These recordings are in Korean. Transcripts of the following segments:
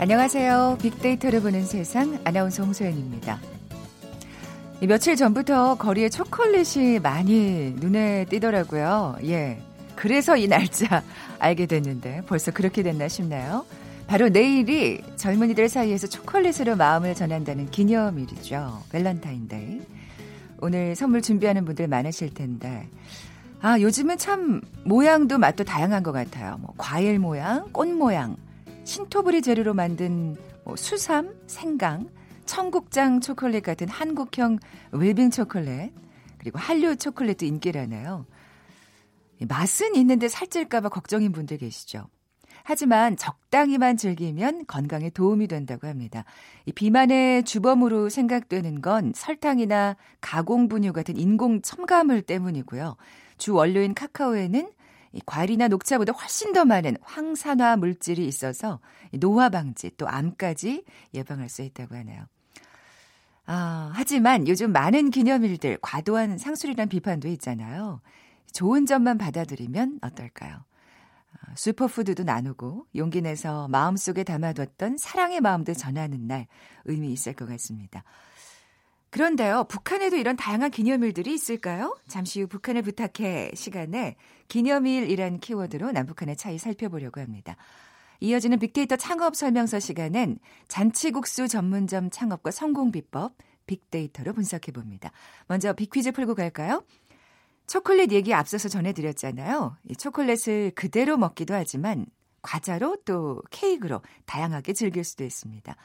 안녕하세요. 빅데이터를 보는 세상, 아나운서 홍소연입니다. 며칠 전부터 거리에 초콜릿이 많이 눈에 띄더라고요. 예, 그래서 이 날짜 알게 됐는데 벌써 그렇게 됐나 싶나요? 바로 내일이 젊은이들 사이에서 초콜릿으로 마음을 전한다는 기념일이죠. 밸런타인데이. 오늘 선물 준비하는 분들 많으실 텐데 아, 요즘은 참 모양도 맛도 다양한 것 같아요. 뭐 과일 모양, 꽃 모양, 신토부리 재료로 만든 뭐 수삼, 생강, 청국장 초콜릿 같은 한국형 웰빙 초콜릿, 그리고 한류 초콜릿도 인기라네요. 맛은 있는데 살찔까 봐 걱정인 분들 계시죠. 하지만 적당히만 즐기면 건강에 도움이 된다고 합니다. 이 비만의 주범으로 생각되는 건 설탕이나 가공분유 같은 인공 첨가물 때문이고요. 주 원료인 카카오에는 이 과일이나 녹차보다 훨씬 더 많은 황산화 물질이 있어서 노화 방지 또 암까지 예방할 수 있다고 하네요. 하지만 요즘 많은 기념일들 과도한 상술이란 비판도 있잖아요. 좋은 점만 받아들이면 어떨까요? 슈퍼푸드도 나누고 용기 내서 마음속에 담아뒀던 사랑의 마음도 전하는 날 의미 있을 것 같습니다. 그런데요, 북한에도 이런 다양한 기념일들이 있을까요? 잠시 후 북한을 부탁해 시간에 기념일이란 키워드로 남북한의 차이 살펴보려고 합니다. 이어지는 빅데이터 창업 설명서 시간엔 잔치국수 전문점 창업과 성공 비법 빅데이터로 분석해봅니다. 먼저 빅퀴즈 풀고 갈까요? 초콜릿 얘기 앞서서 전해드렸잖아요. 이 초콜릿을 그대로 먹기도 하지만 과자로 또 케이크로 다양하게 즐길 수도 있습니다.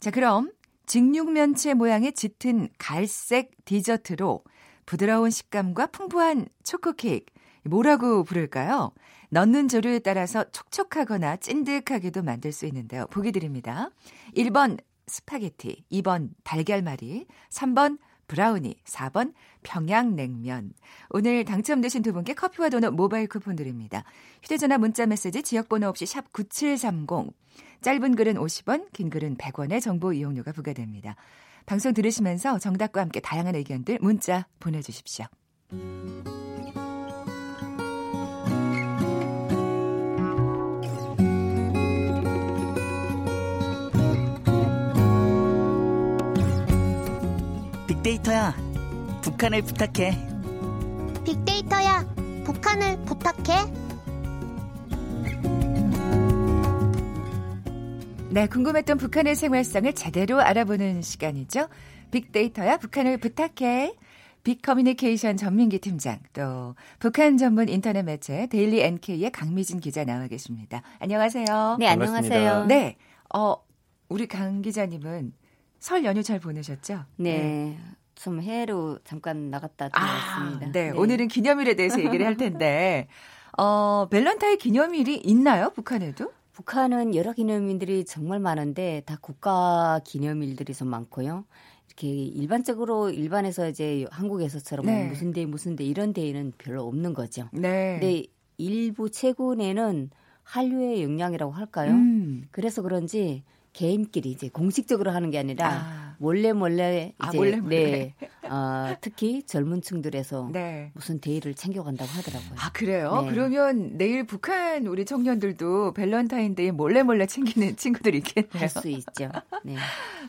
자, 그럼 직육면체 모양의 짙은 갈색 디저트로 부드러운 식감과 풍부한 초코 케이크, 뭐라고 부를까요? 넣는 재료에 따라서 촉촉하거나 찐득하게도 만들 수 있는데요. 보기 드립니다. 1번 스파게티, 2번 달걀말이, 3번 브라우니, 4번 평양냉면. 오늘 당첨되신 두 분께 커피와 도넛 모바일 쿠폰 드립니다. 휴대전화 문자메시지 지역번호 없이 샵 9730. 짧은 글은 50원, 긴 글은 100원의 정보 이용료가 부과됩니다. 방송 들으시면서 정답과 함께 다양한 의견들 문자 보내주십시오. 빅데이터야, 북한을 부탁해. 빅데이터야, 북한을 부탁해. 네, 궁금했던 북한의 생활상을 제대로 알아보는 시간이죠. 빅데이터야, 북한을 부탁해. 빅커뮤니케이션 전민기 팀장, 또 북한 전문 인터넷 매체 데일리 NK의 강미진 기자 나와 계십니다. 안녕하세요. 네, 안녕하세요. 네, 우리 강 기자님은 설 연휴 잘 보내셨죠? 네. 좀 해외로 잠깐 나갔다 들어왔습니다. 네. 오늘은 기념일에 대해서 얘기를 할 텐데 밸런타인 기념일이 있나요? 북한에도? 북한은 여러 기념일들이 정말 많은데 다 국가 기념일들이 좀 많고요. 이렇게 일반적으로 일반에서 이제 한국에서처럼 네. 무슨 데 이런 데에는 별로 없는 거죠. 네. 근데 일부 최근에는 한류의 영향이라고 할까요? 그래서 그런지 개인끼리 이제 공식적으로 하는 게 아니라 몰래 이제 몰래. 네, 특히 젊은 층들에서 네. 무슨 데이를 챙겨간다고 하더라고요. 아, 그래요? 네. 그러면 내일 북한 우리 청년들도 밸런타인데이 몰래 챙기는 친구들 있겠네요. 할 수 있죠. 네.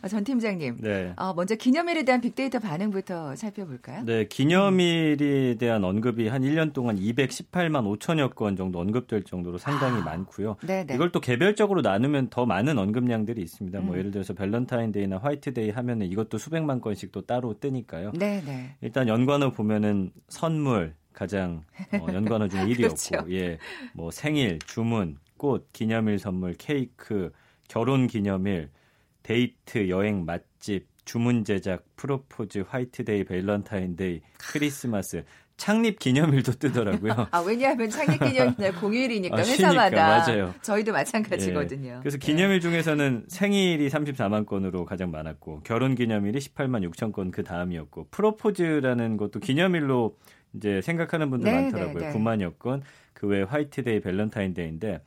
전 팀장님, 네. 먼저 기념일에 대한 빅데이터 반응부터 살펴볼까요? 네, 기념일에 대한 언급이 한 1년 동안 218만 5천여 건 정도 언급될 정도로 상당히 많고요. 네네. 이걸 또 개별적으로 나누면 더 많은 언급량들이 있습니다. 뭐 예를 들어서 밸런타인데이나 화이트데이 하면은 이것도 수백만 건씩 또 따로 뜨니까요. 네네. 일단 연관어 보면은 선물 가장 연관어 중에 1위였고, 그렇죠. 예, 뭐 생일, 주문, 꽃, 기념일 선물, 케이크, 결혼 기념일, 데이트, 여행, 맛집, 주문 제작, 프로포즈, 화이트데이, 밸런타인데이, 크리스마스. 창립 기념일도 뜨더라고요. 아, 왜냐하면 창립 기념일 공휴일이니까 회사마다. 맞아요. 저희도 마찬가지거든요. 예, 그래서 기념일 중에서는 생일이 34만 건으로 가장 많았고 결혼 기념일이 18만 6천 건 그 다음이었고 프로포즈라는 것도 기념일로 이제 생각하는 분들 많더라고요. 9만여 건. 그 외에 화이트데이, 밸런타인데이인데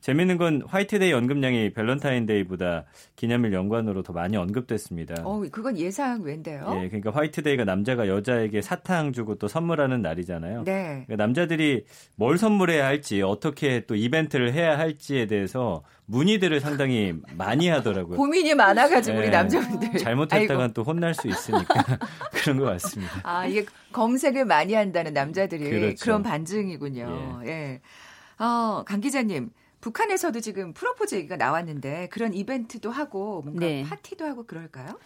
재미있는 건 화이트데이 언급량이 밸런타인데이보다 기념일 연관으로 더 많이 언급됐습니다. 그건 예상 외인데요. 예, 그러니까 화이트데이가 남자가 여자에게 사탕 주고 또 선물하는 날이잖아요. 네. 그러니까 남자들이 뭘 선물해야 할지 어떻게 또 이벤트를 해야 할지에 대해서 문의들을 상당히 많이 하더라고요. 고민이 많아가지고 네, 우리 남자분들. 잘못했다간 또 혼날 수 있으니까 그런 것 같습니다. 아, 이게 검색을 많이 한다는 남자들이 그렇죠. 그런 반증이군요. 예. 예. 강 기자님. 북한에서도 지금 프로포즈 얘기가 나왔는데 그런 이벤트도 하고 뭔가 네. 파티도 하고 그럴까요?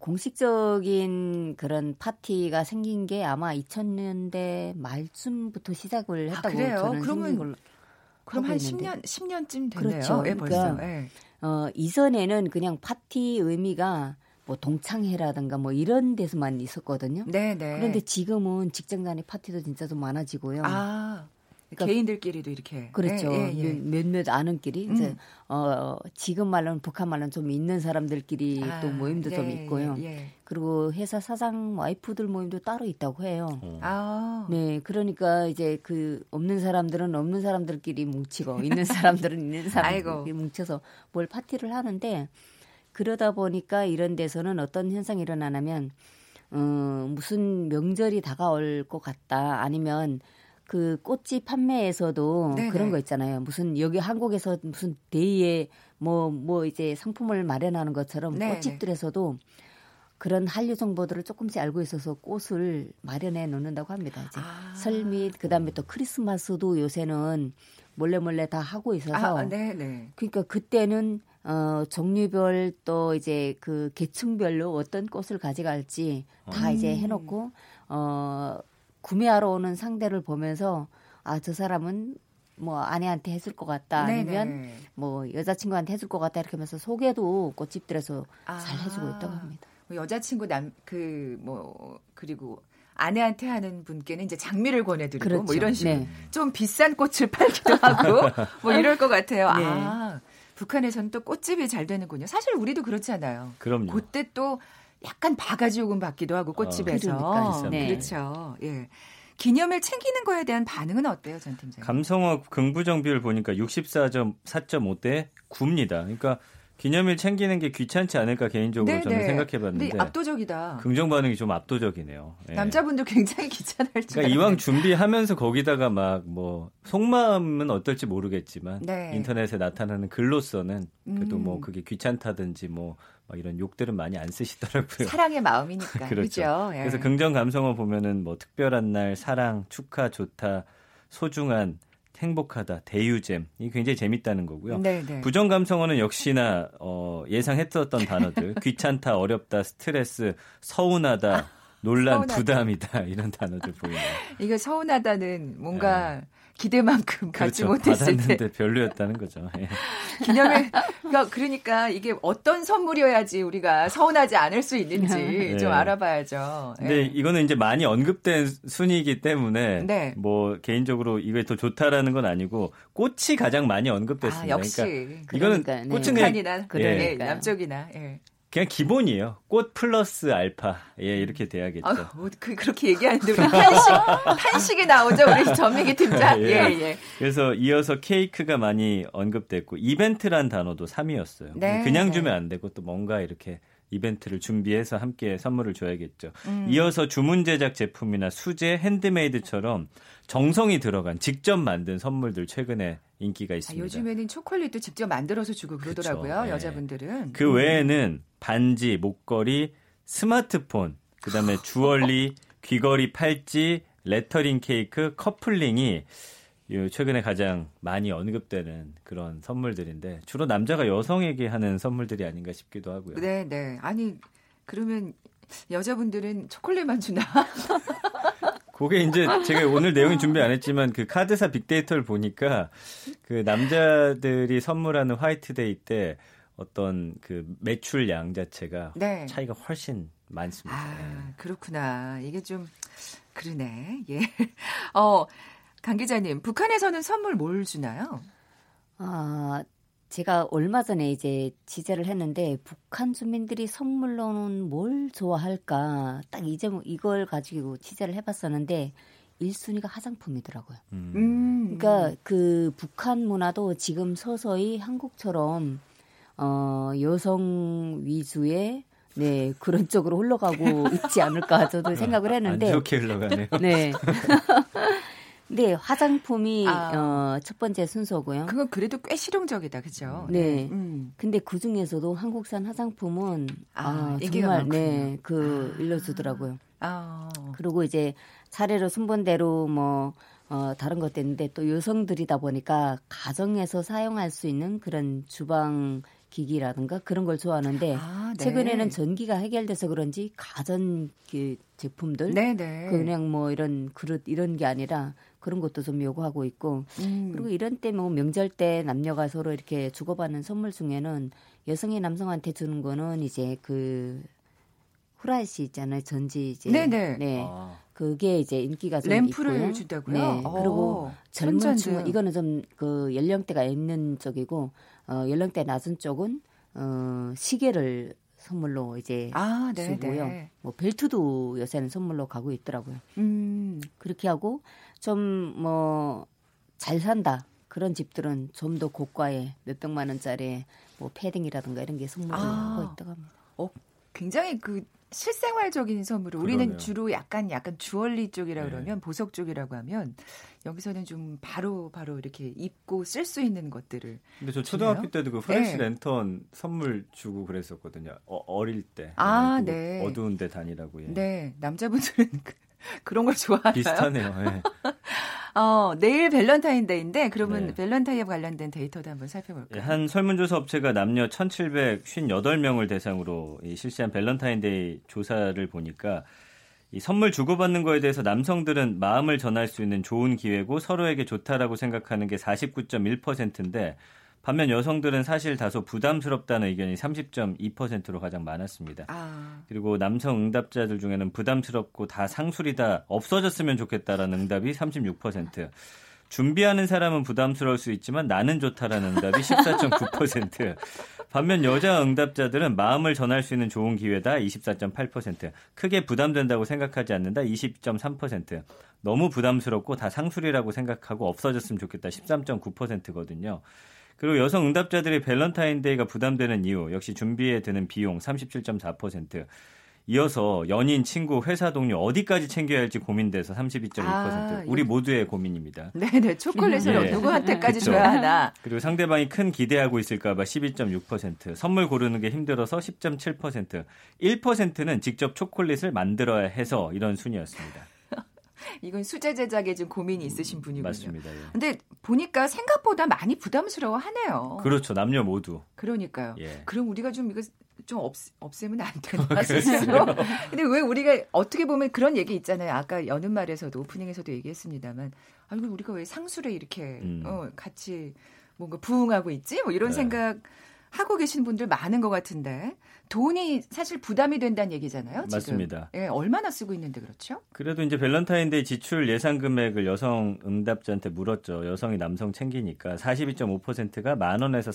공식적인 그런 파티가 생긴 게 아마 2000년대 말쯤부터 시작을 했다고 저는 생긴 걸로. 그럼 한 10년쯤 되네요. 그렇죠. 예, 벌써. 그러니까, 예. 이전에는 그냥 파티 의미가 뭐 동창회라든가 뭐 이런 데서만 있었거든요. 네, 네. 그런데 지금은 직장 간의 파티도 진짜 좀 많아지고요. 아. 그러니까 개인들끼리도 이렇게. 그렇죠. 예, 예, 예. 몇몇 아는끼리. 이제 지금 말로는 북한 말로는 좀 있는 사람들끼리 또 모임도 예, 좀 있고요. 예, 예. 그리고 회사 사장 와이프들 모임도 따로 있다고 해요. 아. 네, 그러니까 이제 그 없는 사람들은 없는 사람들끼리 뭉치고 있는 사람들은 있는 사람들끼리 뭉쳐서 뭘 파티를 하는데 그러다 보니까 이런 데서는 어떤 현상이 일어나냐면 무슨 명절이 다가올 것 같다 아니면 그 꽃집 판매에서도 네네. 그런 거 있잖아요. 무슨 여기 한국에서 무슨 데이에 뭐 이제 상품을 마련하는 것처럼 네네. 꽃집들에서도 그런 한류 정보들을 조금씩 알고 있어서 꽃을 마련해 놓는다고 합니다. 이제 설 및 그다음에 또 크리스마스도 요새는 몰래 다 하고 있어서 네네. 그러니까 그때는 종류별 또 이제 그 계층별로 어떤 꽃을 가져갈지 다 이제 해놓고 구매하러 오는 상대를 보면서 아, 저 사람은 뭐 아내한테 해줄 것 같다 아니면 네네. 뭐 여자친구한테 해줄 것 같다 이렇게 하면서 소개도 꽃집들에서 잘 해주고 있다고 합니다. 뭐 여자친구 그리고 아내한테 하는 분께는 이제 장미를 권해드리고 그렇죠. 뭐 이런 식으로 네. 좀 비싼 꽃을 팔기도 하고 뭐 이럴 것 같아요. 네. 아, 북한에서는 또 꽃집이 잘 되는군요. 사실 우리도 그렇잖아요. 그럼요. 그때 또 약간 바가지 요금 받기도 하고 꽃집에서 그러니까. 네. 그렇죠. 예, 기념일 챙기는 거에 대한 반응은 어때요, 전 팀장님? 감성어 긍부정 비율 보니까 64.5대 9입니다. 그러니까 기념일 챙기는 게 귀찮지 않을까 개인적으로 네네. 저는 생각해봤는데 근데 압도적이다. 긍정 반응이 좀 압도적이네요. 예. 남자분도 굉장히 귀찮을 줄 알았는데. 이왕 준비하면서 거기다가 막 뭐 속마음은 어떨지 모르겠지만 네. 인터넷에 나타나는 글로서는 그래도 뭐 그게 귀찮다든지 뭐 이런 욕들은 많이 안 쓰시더라고요. 사랑의 마음이니까. 그렇죠. 예. 그래서 긍정 감성어 보면은 뭐 특별한 날, 사랑, 축하, 좋다, 소중한, 행복하다, 대유잼. 이게 굉장히 재밌다는 거고요. 네네. 부정 감성어는 역시나 예상했었던 단어들. 귀찮다, 어렵다, 스트레스, 서운하다, 논란, 서운하다. 부담이다. 이런 단어들 보이네요. 이거 서운하다는 뭔가 기대만큼 갖지 그렇죠. 못했을 때 받았는데 별로였다는 거죠. 예. 기념일 그러니까 이게 어떤 선물이어야지 우리가 서운하지 않을 수 있는지 네. 좀 알아봐야죠. 예. 근데 이거는 이제 많이 언급된 순위이기 때문에 네. 뭐 개인적으로 이게 더 좋다라는 건 아니고 꽃이 가장 많이 언급됐습니다. 역시 그러니까 이거는 꽃은 북한이나 예. 남쪽이나 예. 그냥 기본이에요. 꽃 플러스 알파. 예, 이렇게 돼야겠죠. 그렇게 얘기하는데, 우리 탄식이 나오죠. 우리 전민기 팀장. 예, 예. 그래서 이어서 케이크가 많이 언급됐고, 이벤트란 단어도 3위였어요. 네, 그냥 네. 주면 안 되고, 또 뭔가 이렇게 이벤트를 준비해서 함께 선물을 줘야겠죠. 이어서 주문 제작 제품이나 수제, 핸드메이드처럼 정성이 들어간 직접 만든 선물들 최근에 인기가 있습니다. 요즘에는 초콜릿도 직접 만들어서 주고 그러더라고요. 그렇죠. 여자분들은. 그 외에는 반지, 목걸이, 스마트폰, 그다음에 주얼리, 귀걸이, 팔찌, 레터링 케이크, 커플링이 최근에 가장 많이 언급되는 그런 선물들인데 주로 남자가 여성에게 하는 선물들이 아닌가 싶기도 하고요. 네, 네. 아니 그러면 여자분들은 초콜릿만 주나? 그게 이제 제가 오늘 내용은 준비 안 했지만 그 카드사 빅데이터를 보니까 그 남자들이 선물하는 화이트데이 때 어떤 그 매출량 자체가 네. 차이가 훨씬 많습니다. 아, 그렇구나. 이게 좀 그러네. 예. 강 기자님, 북한에서는 선물 뭘 주나요? 아, 제가 얼마 전에 이제 취재를 했는데 북한 주민들이 선물로는 뭘 좋아할까 딱 이제 이걸 가지고 취재를 해봤었는데 1순위가 화장품이더라고요. 그러니까 그 북한 문화도 지금 서서히 한국처럼 여성 위주의 네 그런 쪽으로 흘러가고 있지 않을까 저도 생각을 했는데 안 좋게 흘러가네요. 네. 네 화장품이 첫 번째 순서고요. 그건 그래도 꽤 실용적이다, 그죠? 네. 근데 그 중에서도 한국산 화장품은 정말 네 그 일러주더라고요. 그리고 이제 차례로 순번대로 뭐 다른 것도 있는데 또 여성들이다 보니까 가정에서 사용할 수 있는 그런 주방 기기라든가 그런 걸 좋아하는데 네. 최근에는 전기가 해결돼서 그런지 가전 제품들 그냥 뭐 이런 그릇 이런 게 아니라 그런 것도 좀 요구하고 있고 그리고 이런 때 뭐 명절 때 남녀가 서로 이렇게 주고받는 선물 중에는 여성이 남성한테 주는 거는 이제 그 후라이시 있잖아요 전지 이제 네 그게 이제 인기가 좀 램프를 있고요. 준다고요? 네. 그리고 젊은 층은 이거는 좀 그 연령대가 있는 쪽이고 연령대 낮은 쪽은 시계를 선물로 이제 주고요. 뭐 벨트도 요새는 선물로 가고 있더라고요. 그렇게 하고 좀 뭐 잘 산다 그런 집들은 좀 더 고가의 몇백만 원짜리 뭐 패딩이라든가 이런 게 선물로 하고 있다고 합니다. 굉장히 그 실생활적인 선물을 우리는 그러네요. 주로 약간 주얼리 쪽이라 그러면 보석 쪽이라고 하면 여기서는 좀 바로 이렇게 입고 쓸 수 있는 것들을. 근데 저 초등학교 때도 그 프레시 랜턴 선물 주고 그랬었거든요. 어릴 때. 어두운 데 다니라고. 예. 네. 남자분들은 그런 걸 좋아하나요? 비슷하네요. 네. 내일 밸런타인데이인데 그러면 밸런타인에 관련된 데이터도 한번 살펴볼까요? 한 설문조사 업체가 남녀 1,758명을 대상으로 실시한 밸런타인데이 조사를 보니까 이 선물 주고받는 거에 대해서 남성들은 마음을 전할 수 있는 좋은 기회고 서로에게 좋다라고 생각하는 게 49.1%인데 반면 여성들은 사실 다소 부담스럽다는 의견이 30.2%로 가장 많았습니다. 그리고 남성 응답자들 중에는 부담스럽고 다 상술이다 없어졌으면 좋겠다라는 응답이 36%. 준비하는 사람은 부담스러울 수 있지만 나는 좋다라는 응답이 14.9%. 반면 여자 응답자들은 마음을 전할 수 있는 좋은 기회다 24.8%. 크게 부담된다고 생각하지 않는다 20.3%. 너무 부담스럽고 다 상술이라고 생각하고 없어졌으면 좋겠다 13.9%거든요. 그리고 여성 응답자들의 밸런타인데이가 부담되는 이유 역시 준비에 드는 비용 37.4%. 이어서 연인, 친구, 회사 동료 어디까지 챙겨야 할지 고민돼서 32.6%. 우리 모두의 고민입니다. 네네. 초콜릿을 누구한테까지 줘야 하나. 그리고 상대방이 큰 기대하고 있을까 봐 12.6%. 선물 고르는 게 힘들어서 10.7%. 1%는 직접 초콜릿을 만들어야 해서 이런 순이었습니다. 이건 수제 제작에 좀 고민이 있으신 분이군요. 맞습니다. 그런데 보니까 생각보다 많이 부담스러워하네요. 그렇죠. 남녀 모두. 그러니까요. 그럼 우리가 좀 이거 좀 없애면 안 되나 스스로. 근데 왜 우리가 어떻게 보면 그런 얘기 있잖아요. 아까 여는 말에서도 오프닝에서도 얘기했습니다만, 아 이거 우리가 왜 상술에 이렇게 같이 뭔가 부응하고 있지? 뭐 이런 생각. 하고 계신 분들 많은 것 같은데 돈이 사실 부담이 된다는 얘기잖아요. 지금. 맞습니다. 예, 얼마나 쓰고 있는데 그렇죠? 그래도 이제 밸런타인데이 지출 예상 금액을 여성 응답자한테 물었죠. 여성이 남성 챙기니까 42.5%가 10,000원에서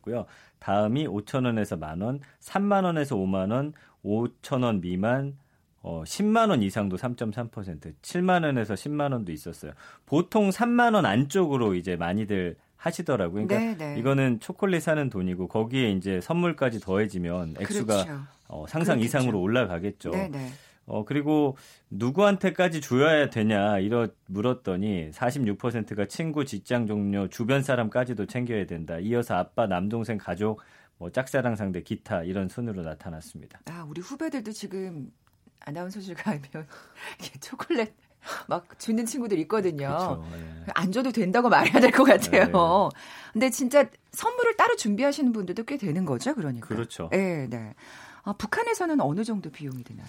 30,000원이었고요. 다음이 5,000원에서 10,000원, 30,000원에서 5만 원, 5,000원 미만, 10만 원 이상도 3.3%, 7만 원에서 10만 원도 있었어요. 보통 3만 원 안쪽으로 이제 많이들 하시더라고요. 그러니까 이거는 초콜릿 사는 돈이고 거기에 이제 선물까지 더해지면 액수가 상상 이상으로 올라가겠죠. 그리고 누구한테까지 줘야 되냐 물었더니 46%가 친구, 직장 동료, 주변 사람까지도 챙겨야 된다. 이어서 아빠, 남동생, 가족, 뭐 짝사랑 상대, 기타 이런 순으로 나타났습니다. 우리 후배들도 지금 아나운서실 가면 초콜릿 막 주는 친구들 있거든요. 그렇죠, 안 줘도 된다고 말해야 될 것 같아요. 근데 진짜 선물을 따로 준비하시는 분들도 꽤 되는 거죠, 그러니까. 그렇죠. 북한에서는 어느 정도 비용이 되나요?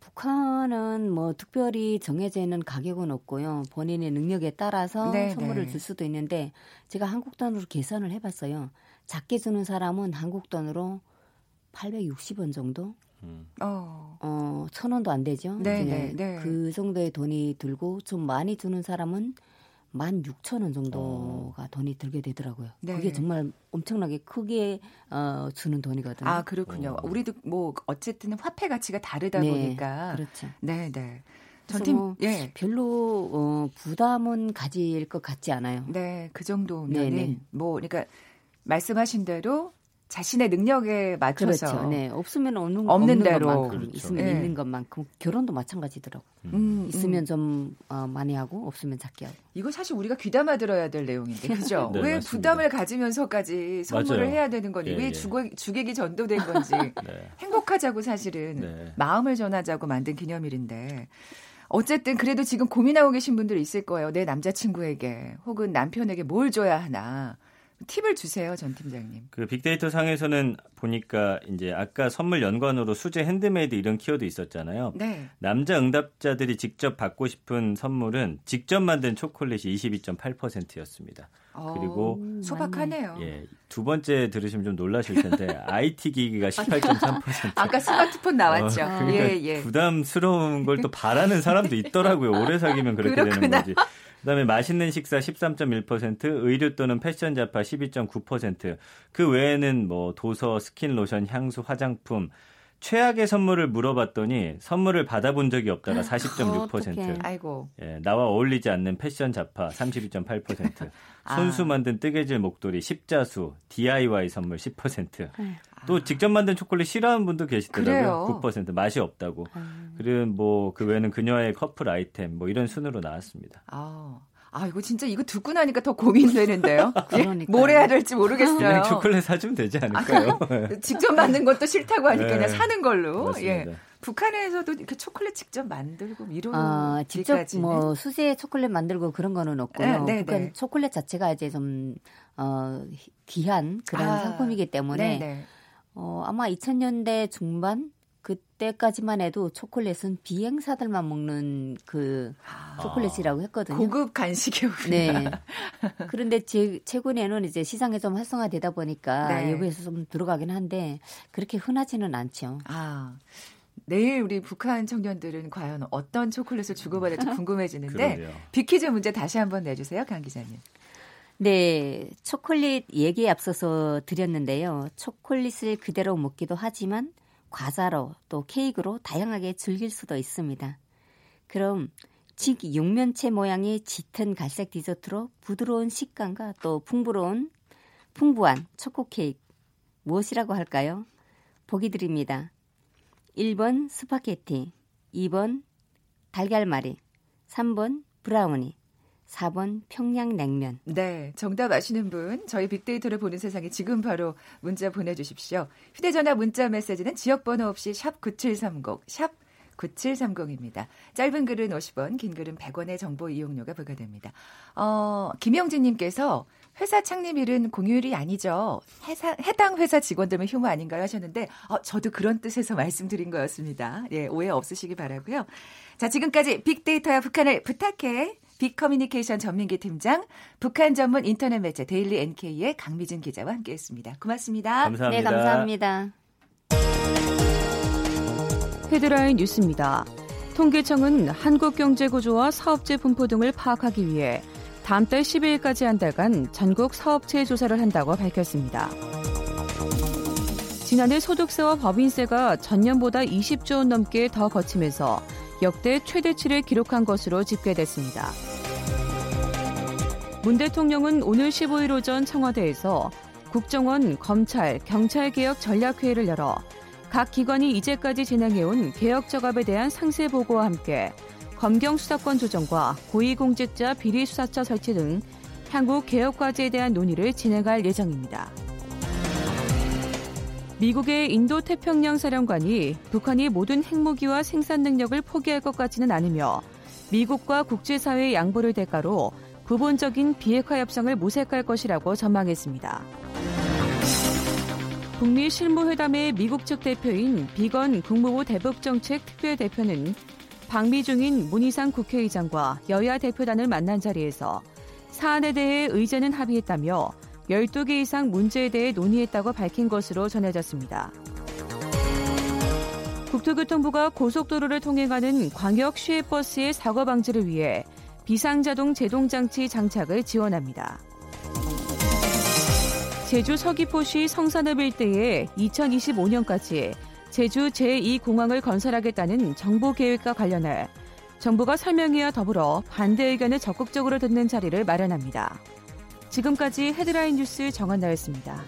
북한은 뭐 특별히 정해져 있는 가격은 없고요. 본인의 능력에 따라서 선물을 줄 수도 있는데 제가 한국 돈으로 계산을 해봤어요. 작게 주는 사람은 한국 돈으로 860원 정도? 1,000원도 안 되죠. 그 정도의 돈이 들고 좀 많이 주는 사람은 16,000원 정도가 돈이 들게 되더라고요. 그게 정말 엄청나게 크게 주는 돈이거든요. 그렇군요. 우리도 뭐 어쨌든 화폐 가치가 다르다 보니까. 그렇죠. 전팀 뭐 예. 별로 부담은 가질 것 같지 않아요. 네, 그 정도면은 뭐 그러니까 말씀하신 대로 자신의 능력에 맞춰서 그렇죠. 네, 없으면 없는 대로 그렇죠. 있으면 네. 있는 것만큼 결혼도 마찬가지더라고. 있으면 좀 많이 하고 없으면 작게 하고. 이거 사실 우리가 귀담아 들어야 될 내용인데, 그죠? 네, 왜 맞습니다. 부담을 가지면서까지 선물을 맞아요. 해야 되는 건지, 예, 왜 주객이 전도된 건지 네. 행복하자고 사실은 네. 마음을 전하자고 만든 기념일인데. 어쨌든 그래도 지금 고민하고 계신 분들 있을 거예요. 내 남자친구에게 혹은 남편에게 뭘 줘야 하나. 팁을 주세요, 전 팀장님. 그 빅데이터 상에서는 보니까 이제 아까 선물 연관으로 수제 핸드메이드 이런 키워드 있었잖아요. 네. 남자 응답자들이 직접 받고 싶은 선물은 직접 만든 초콜릿이 22.8%였습니다. 그리고 소박하네요. 예, 두 번째 들으시면 좀 놀라실 텐데 IT 기기가 18.3%. 아까 스마트폰 나왔죠. 그러니까 예. 부담스러운 걸 또 바라는 사람도 있더라고요. 오래 사귀면 그렇게 그렇구나. 되는 거지. 그다음에 맛있는 식사 13.1%, 의류 또는 패션 잡화 12.9%. 그 외에는 뭐 도서, 스킨 로션, 향수, 화장품. 최악의 선물을 물어봤더니 선물을 받아본 적이 없다가 40.6%. 아이고. 예, 나와 어울리지 않는 패션 잡화 32.8%. 손수 만든 뜨개질 목도리, 십자수, DIY 선물 10%. 또 직접 만든 초콜릿 싫어하는 분도 계시더라고요. 그래요. 9% 맛이 없다고. 그리고 뭐 그 외에는 그녀의 커플 아이템 뭐 이런 순으로 나왔습니다. 이거 진짜 이거 듣고 나니까 더 고민되는데요. 뭘 해야 될지 모르겠어요. 그냥 초콜릿 사주면 되지 않을까요? 직접 만든 것도 싫다고 하니까 네. 그냥 사는 걸로. 맞습니다. 예. 북한에서도 이렇게 초콜릿 직접 만들고 이런 직접 일까지는. 뭐 수제 초콜릿 만들고 그런 거는 없고요. 네, 북한 네. 초콜릿 자체가 이제 좀 귀한 그런 상품이기 때문에 네네. 아마 2000년대 중반 그때까지만 해도 초콜릿은 비행사들만 먹는 그 초콜릿이라고 했거든요. 고급 간식이었구나. 네. 그런데 최근에는 이제 시장에 좀 활성화되다 보니까 네. 여기에서 좀 들어가긴 한데 그렇게 흔하지는 않죠. 내일 우리 북한 청년들은 과연 어떤 초콜릿을 주고받을지 궁금해지는데 빅퀴즈 문제 다시 한번 내주세요, 강 기자님. 네, 초콜릿 얘기에 앞서서 드렸는데요. 초콜릿을 그대로 먹기도 하지만 과자로 또 케이크로 다양하게 즐길 수도 있습니다. 그럼 직육면체 모양의 짙은 갈색 디저트로 부드러운 식감과 또 풍부한 초코 케이크 무엇이라고 할까요? 보기 드립니다. 1번 스파게티, 2번 달걀말이, 3번 브라우니. 4번 평양냉면. 네, 정답 아시는 분 저희 빅데이터를 보는 세상에 지금 바로 문자 보내주십시오. 휴대전화 문자 메시지는 지역번호 없이 샵 9730, 샵 9730입니다. 짧은 글은 50원, 긴 글은 100원의 정보 이용료가 부과됩니다. 김영진님께서 회사 창립일은 공휴일이 아니죠. 해당 회사 직원들만 휴무 아닌가요? 하셨는데 저도 그런 뜻에서 말씀드린 거였습니다. 예, 오해 없으시기 바라고요. 자, 지금까지 빅데이터야 북한을 부탁해. 빅커뮤니케이션 전민기 팀장, 북한 전문 인터넷 매체 데일리 NK의 강미진 기자와 함께했습니다. 고맙습니다. 감사합니다. 네, 감사합니다. 헤드라인 뉴스입니다. 통계청은 한국 경제 구조와 사업체 분포 등을 파악하기 위해 다음 달 12일까지 한 달간 전국 사업체 조사를 한다고 밝혔습니다. 지난해 소득세와 법인세가 전년보다 20조 원 넘게 더 거치면서 역대 최대치를 기록한 것으로 집계됐습니다. 문 대통령은 오늘 15일 오전 청와대에서 국정원, 검찰, 경찰개혁 전략회의를 열어 각 기관이 이제까지 진행해온 개혁 작업에 대한 상세 보고와 함께 검경 수사권 조정과 고위공직자 비리수사처 설치 등 향후 개혁 과제에 대한 논의를 진행할 예정입니다. 미국의 인도태평양 사령관이 북한이 모든 핵무기와 생산 능력을 포기할 것 같지는 않으며 미국과 국제사회의 양보를 대가로 부분적인 비핵화 협상을 모색할 것이라고 전망했습니다. 북미 실무회담의 미국 측 대표인 비건 국무부 대북정책 특별대표는 방미 중인 문희상 국회의장과 여야 대표단을 만난 자리에서 사안에 대해 의제는 합의했다며 12개 이상 문제에 대해 논의했다고 밝힌 것으로 전해졌습니다. 국토교통부가 고속도로를 통행하는 광역 시외버스의 사고 방지를 위해 비상자동 제동장치 장착을 지원합니다. 제주 서귀포시 성산읍 일대에 2025년까지 제주 제2공항을 건설하겠다는 정부 계획과 관련해 정부가 설명회와 더불어 반대 의견을 적극적으로 듣는 자리를 마련합니다. 지금까지 헤드라인 뉴스 정한나였습니다.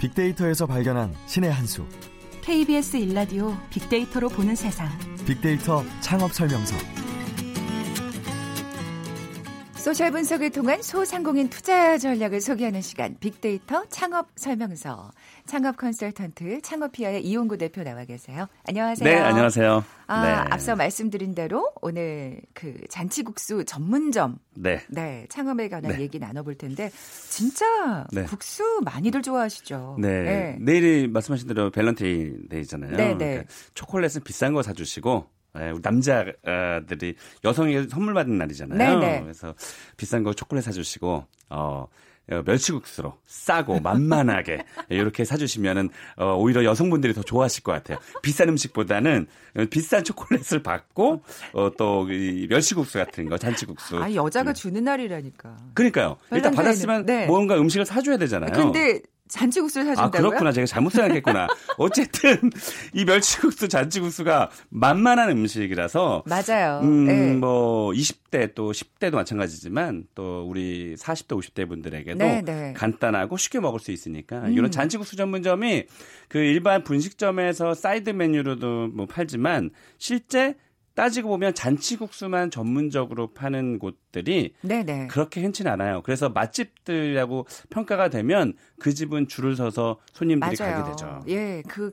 빅데이터에서 발견한 신의 한 수. KBS 일라디오 빅데이터로 보는 세상. 빅데이터 창업 설명서. 소셜 분석을 통한 소상공인 투자 전략을 소개하는 시간, 빅데이터 창업 설명서. 창업 컨설턴트 창업피아의 이용구 대표 나와 계세요. 안녕하세요. 네, 안녕하세요. 앞서 말씀드린 대로 오늘 그 잔치국수 전문점, 창업에 관한 얘기 나눠볼 텐데 진짜 국수 많이들 좋아하시죠. 네, 내일이 말씀하신 대로 밸런타인 데이잖아요. 네, 네. 그러니까 초콜릿은 비싼 거 사주시고. 우리 남자들이 여성에게 선물 받는 날이잖아요. 네네. 그래서 비싼 거 초콜릿 사주시고 멸치국수로 싸고 만만하게 이렇게 사주시면은 오히려 여성분들이 더 좋아하실 것 같아요. 비싼 음식보다는 비싼 초콜릿을 받고 또 이 멸치국수 같은 거, 잔치국수. 아, 여자가 주는 날이라니까. 그러니까요. 일단 받았으면 뭔가 음식을 사줘야 되잖아요. 근데 잔치국수를 사준다고요? 아, 그렇구나. 제가 잘못 생각했구나. 어쨌든 이 멸치국수, 잔치국수가 만만한 음식이라서 맞아요. 네. 뭐 20대 또 10대도 마찬가지지만 또 우리 40대 50대 분들에게도 간단하고 쉽게 먹을 수 있으니까 이런 잔치국수 전문점이 그 일반 분식점에서 사이드 메뉴로도 뭐 팔지만 실제 따지고 보면 잔치국수만 전문적으로 파는 곳들이 그렇게 흔치는 않아요. 그래서 맛집들이라고 평가가 되면 그 집은 줄을 서서 손님들이 가게 되죠. 예, 그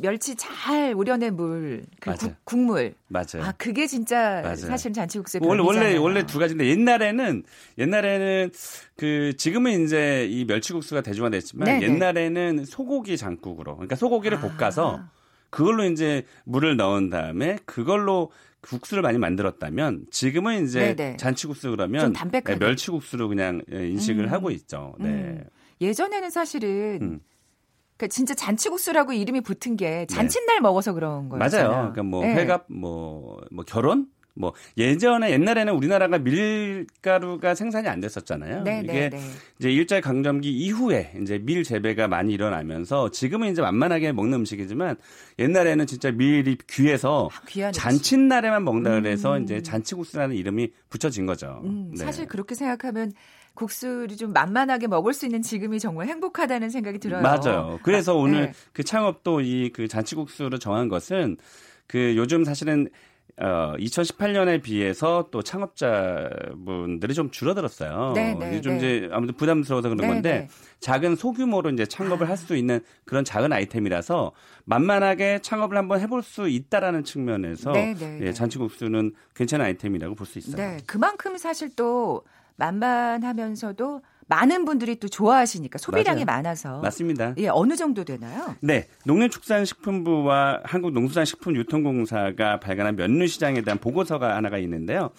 멸치 잘 우려낸 물, 그 국물. 맞아요. 아, 그게 진짜 사실 잔치국수의 별미잖아요. 원래 두 가지인데 옛날에는 그 지금은 이제 이 멸치국수가 대중화됐지만 옛날에는 소고기 장국으로, 그러니까 소고기를 볶아서 그걸로 이제 물을 넣은 다음에 그걸로 국수를 많이 만들었다면 지금은 이제 잔치국수 그러면 멸치국수로 그냥 인식을 하고 있죠. 예전에는 사실은 그러니까 진짜 잔치국수라고 이름이 붙은 게 잔칫날 먹어서 그런 거였잖아요. 맞아요. 그러니까 뭐 회갑, 뭐 결혼. 뭐 옛날에는 우리나라가 밀가루가 생산이 안 됐었잖아요. 이게 이제 일제 강점기 이후에 이제 밀 재배가 많이 일어나면서 지금은 이제 만만하게 먹는 음식이지만 옛날에는 진짜 밀이 귀해서 잔칫날에만 먹는다 그래서 이제 잔치국수라는 이름이 붙여진 거죠. 사실 그렇게 생각하면 국수를 좀 만만하게 먹을 수 있는 지금이 정말 행복하다는 생각이 들어요. 맞아요. 그래서 오늘 그 창업도 이 그 잔치국수로 정한 것은 그 요즘 사실은 2018년에 비해서 또 창업자분들이 좀 줄어들었어요. 좀 이제 아무튼 부담스러워서 그런 건데 작은 소규모로 이제 창업을 할 수 있는 그런 작은 아이템이라서 만만하게 창업을 한번 해볼 수 있다라는 측면에서 잔치국수는 괜찮은 아이템이라고 볼 수 있어요. 네, 그만큼 사실 또 만만하면서도 많은 분들이 또 좋아하시니까 소비량이 많아서. 맞습니다. 예, 어느 정도 되나요? 네. 농림축산식품부와 한국농수산식품유통공사가 발간한 면류시장에 대한 보고서가 하나가 있는데요.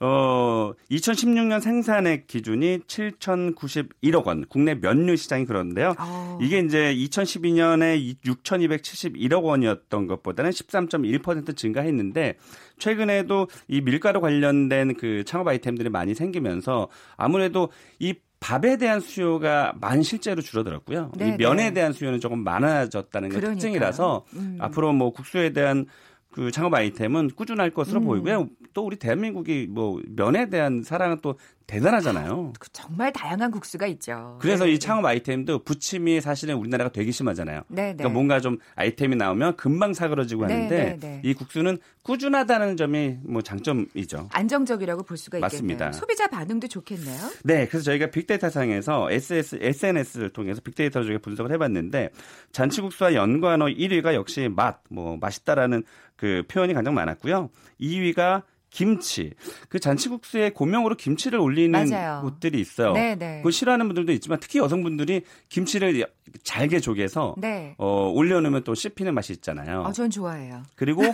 2016년 생산액 기준이 7,091억 원. 국내 면류 시장이 그런데요. 이게 이제 2012년에 6,271억 원이었던 것보다는 13.1% 증가했는데 최근에도 이 밀가루 관련된 그 창업 아이템들이 많이 생기면서 아무래도 이 밥에 대한 수요가 실제로 줄어들었고요. 이 면에 대한 수요는 조금 많아졌다는 게 특징이라서 앞으로 뭐 국수에 대한 그 창업 아이템은 꾸준할 것으로 보이고요. 또 우리 대한민국이 뭐 면에 대한 사랑은 또 대단하잖아요. 정말 다양한 국수가 있죠. 그래서 이 창업 아이템도 부침이 사실은 우리나라가 되게 심하잖아요. 그러니까 뭔가 좀 아이템이 나오면 금방 사그러지고 하는데 이 국수는 꾸준하다는 점이 뭐 장점이죠. 안정적이라고 볼 수가 있겠네요. 맞습니다. 소비자 반응도 좋겠네요. 네, 그래서 저희가 빅데이터상에서 SNS를 통해서 빅데이터 쪽에 분석을 해봤는데 잔치국수와 연관어 1위가 역시 맛있다라는 그 표현이 가장 많았고요. 2위가 김치. 그 잔치국수에 고명으로 김치를 올리는 곳들이 있어요. 그거 싫어하는 분들도 있지만 특히 여성분들이 김치를 잘게 조개서 올려놓으면 또 씹히는 맛이 있잖아요. 전 좋아해요. 그리고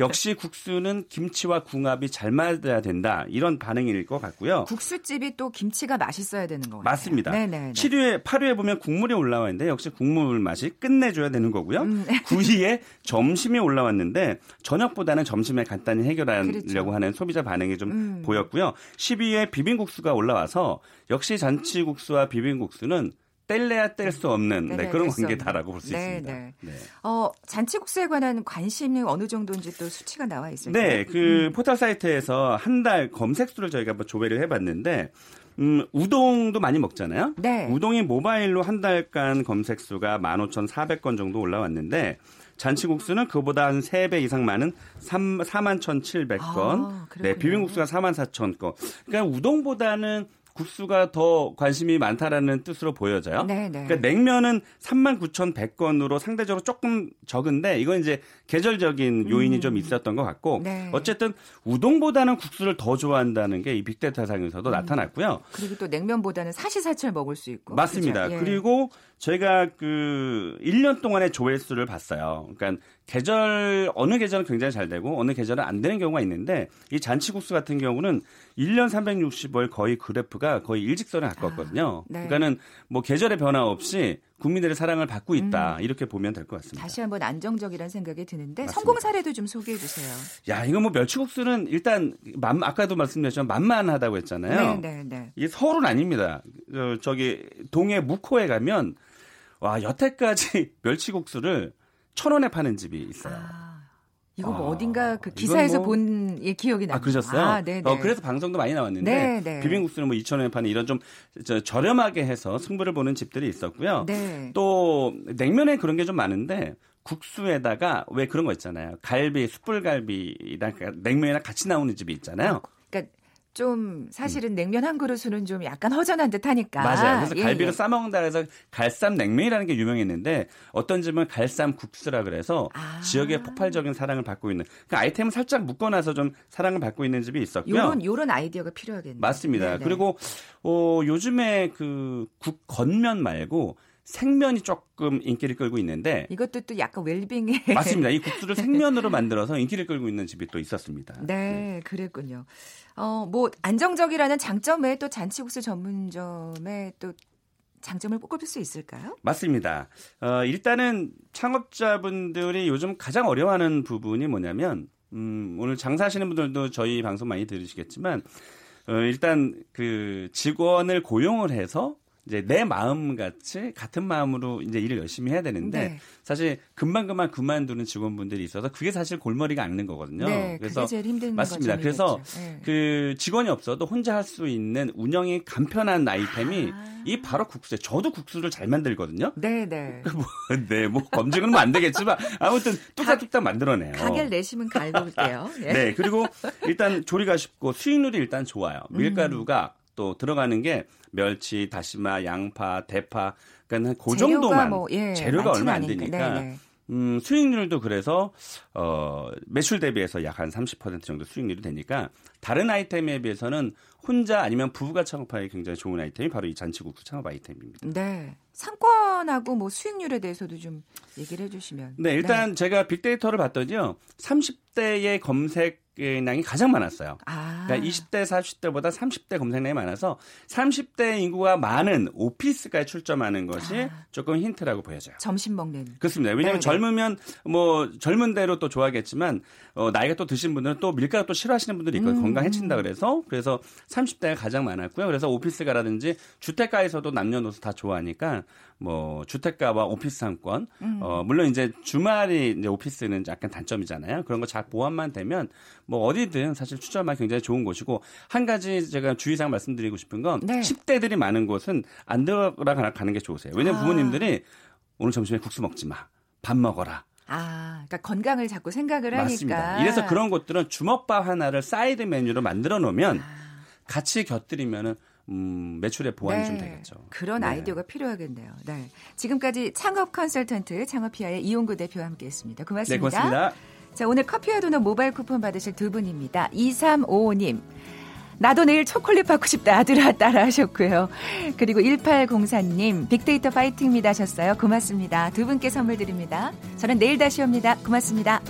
역시 국수는 김치와 궁합이 잘 맞아야 된다. 이런 반응일 것 같고요. 국수집이 또 김치가 맛있어야 되는 거예요. 맞습니다. 8위에 보면 국물이 올라왔는데 역시 국물 맛이 끝내줘야 되는 거고요. 9위에 점심이 올라왔는데 저녁보다는 점심에 간단히 해결하려고 하는 하는 소비자 반응이 좀 보였고요. 10위에 비빔국수가 올라와서 역시 잔치국수와 비빔국수는 뗄래야 뗄 수 없는 그런 관계다라고 볼 수 있습니다. 네. 잔치국수에 관한 관심이 어느 정도인지 또 수치가 나와 있을까요? 네. 그 포털 사이트에서 한 달 검색수를 저희가 한번 조회를 해봤는데 우동도 많이 먹잖아요. 네. 우동이 모바일로 한 달간 검색수가 15,400건 정도 올라왔는데 잔치국수는 그보다 한 3배 이상 많은 41,700건. 아, 네, 비빔국수가 44,000건. 그러니까 우동보다는 국수가 더 관심이 많다라는 뜻으로 보여져요. 네네. 그러니까 냉면은 39,100건으로 상대적으로 조금 적은데 이건 이제 계절적인 요인이 좀 있었던 것 같고 네. 어쨌든 우동보다는 국수를 더 좋아한다는 게 이 빅데이터상에서도 나타났고요. 그리고 또 냉면보다는 사시사철 먹을 수 있고. 맞습니다. 예. 그리고 제가 1년 동안의 조회수를 봤어요. 그러니까 어느 계절은 굉장히 잘 되고 어느 계절은 안 되는 경우가 있는데 이 잔치국수 같은 경우는 1년 365일 거의 그래프가 거의 일직선에 가깝거든요. 아, 네. 그러니까는 계절의 변화 없이 국민들의 사랑을 받고 있다. 이렇게 보면 될 것 같습니다. 다시 한번 안정적이라는 생각이 드는데 맞습니다. 성공 사례도 좀 소개해 주세요. 야, 이건 멸치국수는 일단 아까도 말씀드렸지만 만만하다고 했잖아요. 네, 네, 네. 이게 서울은 아닙니다. 저기 동해 무코에 가면 와, 여태까지 멸치국수를 1,000원에 파는 집이 있어요. 어딘가 그 기사에서 본 기억이 나요. 아, 그러셨어요? 아, 네네. 그래서 방송도 많이 나왔는데 네네. 비빔국수는 2,000원에 파는 이런 좀 저렴하게 해서 승부를 보는 집들이 있었고요. 네. 또 냉면에 그런 게 좀 많은데 국수에다가 왜 그런 거 있잖아요. 숯불갈비랑 냉면이랑 같이 나오는 집이 있잖아요. 그러니까 좀 사실은 냉면 한 그릇은 좀 약간 허전한 듯하니까. 맞아요. 그래서 갈비를 싸먹는다 그래서 갈쌈 냉면이라는 게 유명했는데 어떤 집은 갈쌈 국수라 그래서 지역의 폭발적인 사랑을 받고 있는 그 아이템을 살짝 묶어놔서 좀 사랑을 받고 있는 집이 있었고요. 요런 아이디어가 필요하겠네요. 맞습니다. 네네. 그리고 요즘에 국 건면 말고 생면이 조금 인기를 끌고 있는데 이것도 또 약간 웰빙에 맞습니다. 이 국수를 생면으로 만들어서 인기를 끌고 있는 집이 또 있었습니다. 네, 그랬군요. 안정적이라는 장점에 또 잔치국수 전문점에 또 장점을 꼽을 수 있을까요? 맞습니다. 일단은 창업자분들이 요즘 가장 어려워하는 부분이 뭐냐면 오늘 장사하시는 분들도 저희 방송 많이 들으시겠지만 일단 직원을 고용을 해서 이제 내 마음같이 같은 마음으로 이제 일을 열심히 해야 되는데 네. 사실 금방금방 그만두는 직원분들이 있어서 그게 사실 골머리가 앓는 거거든요. 네, 그래서 그게 제일 힘든 맞습니다. 그래서 네. 직원이 없어도 혼자 할 수 있는 운영이 간편한 아이템이 이 바로 국수예요. 저도 국수를 잘 만들거든요. 네네. 검증은 안 되겠지만 아무튼 뚝딱뚝딱 만들어내요. 가게를 내시면 갈고볼게요. 예. 네. 그리고 일단 조리가 쉽고 수익률이 일단 좋아요. 밀가루가 또 들어가는 게 멸치, 다시마, 양파, 대파 그러니까 그 정도만 재료가 얼마 안 되니까 네, 네. 수익률도 그래서 매출 대비해서 약 한 30% 정도 수익률이 되니까 다른 아이템에 비해서는 혼자 아니면 부부가 창업하기 굉장히 좋은 아이템이 바로 이 잔치국수 창업 아이템입니다. 네. 상권하고 수익률에 대해서도 좀 얘기를 해주시면. 네. 일단 네. 제가 빅데이터를 봤더니요. 30대의 검색량이 가장 많았어요. 그러니까 20대, 40대보다 30대 검색량이 많아서 30대 인구가 많은 오피스가에 출점하는 것이 조금 힌트라고 보여져요. 점심 먹는. 그렇습니다. 왜냐하면 젊으면 젊은 대로 또 좋아하겠지만 나이가 또 드신 분들은 또 밀가루 또 싫어하시는 분들이 있거든요. 건강 해친다 그래서 30대가 가장 많았고요. 그래서 오피스가라든지 주택가에서도 남녀노소 다 좋아하니까 주택가와 오피스 상권 물론 이제 주말이 이제 오피스는 약간 단점이잖아요. 그런 거 잘 보완만 되면 어디든 사실 출점하기 굉장히 좋은 곳이고 한 가지 제가 주의사항 말씀드리고 싶은 건 네. 10대들이 많은 곳은 안 들어가는 게 좋으세요. 왜냐하면 부모님들이 오늘 점심에 국수 먹지 마. 밥 먹어라. 그러니까 건강을 자꾸 생각을 맞습니다. 하니까. 이래서 그런 곳들은 주먹밥 하나를 사이드 메뉴로 만들어 놓으면 같이 곁들이면은 매출에 보완이 좀 되겠죠. 그런 아이디어가 필요하겠네요. 네. 지금까지 창업 컨설턴트 창업피아의 이용구 대표와 함께했습니다. 고맙습니다. 네, 고맙습니다. 자, 오늘 커피와 도넛 모바일 쿠폰 받으실 두 분입니다. 2355님. 나도 내일 초콜릿 받고 싶다 아들아 따라 하셨고요. 그리고 1804님 빅데이터 파이팅입니다 하셨어요. 고맙습니다. 두 분께 선물 드립니다. 저는 내일 다시 옵니다. 고맙습니다.